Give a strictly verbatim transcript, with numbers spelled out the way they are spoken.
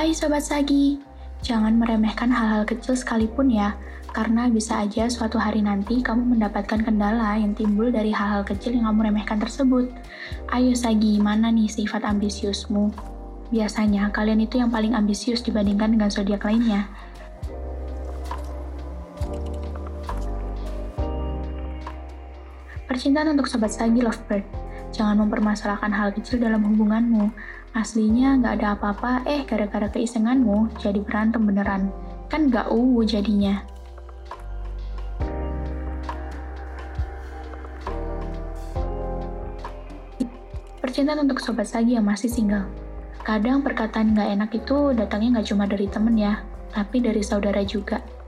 Hai Sobat Sagi, jangan meremehkan hal-hal kecil sekalipun ya, karena bisa aja suatu hari nanti kamu mendapatkan kendala yang timbul dari hal-hal kecil yang kamu remehkan tersebut. Ayo Sagi, mana nih sifat ambisiusmu? Biasanya kalian itu yang paling ambisius dibandingkan dengan zodiak lainnya. Percintaan untuk Sobat Sagi Lovebird. Jangan mempermasalahkan hal kecil dalam hubunganmu. Aslinya nggak ada apa-apa, eh gara-gara keisenganmu jadi berantem beneran. Kan nggak uwu jadinya. Percintaan untuk Sobat Sagi yang masih single. Kadang perkataan nggak enak itu datangnya nggak cuma dari temen ya, tapi dari saudara juga.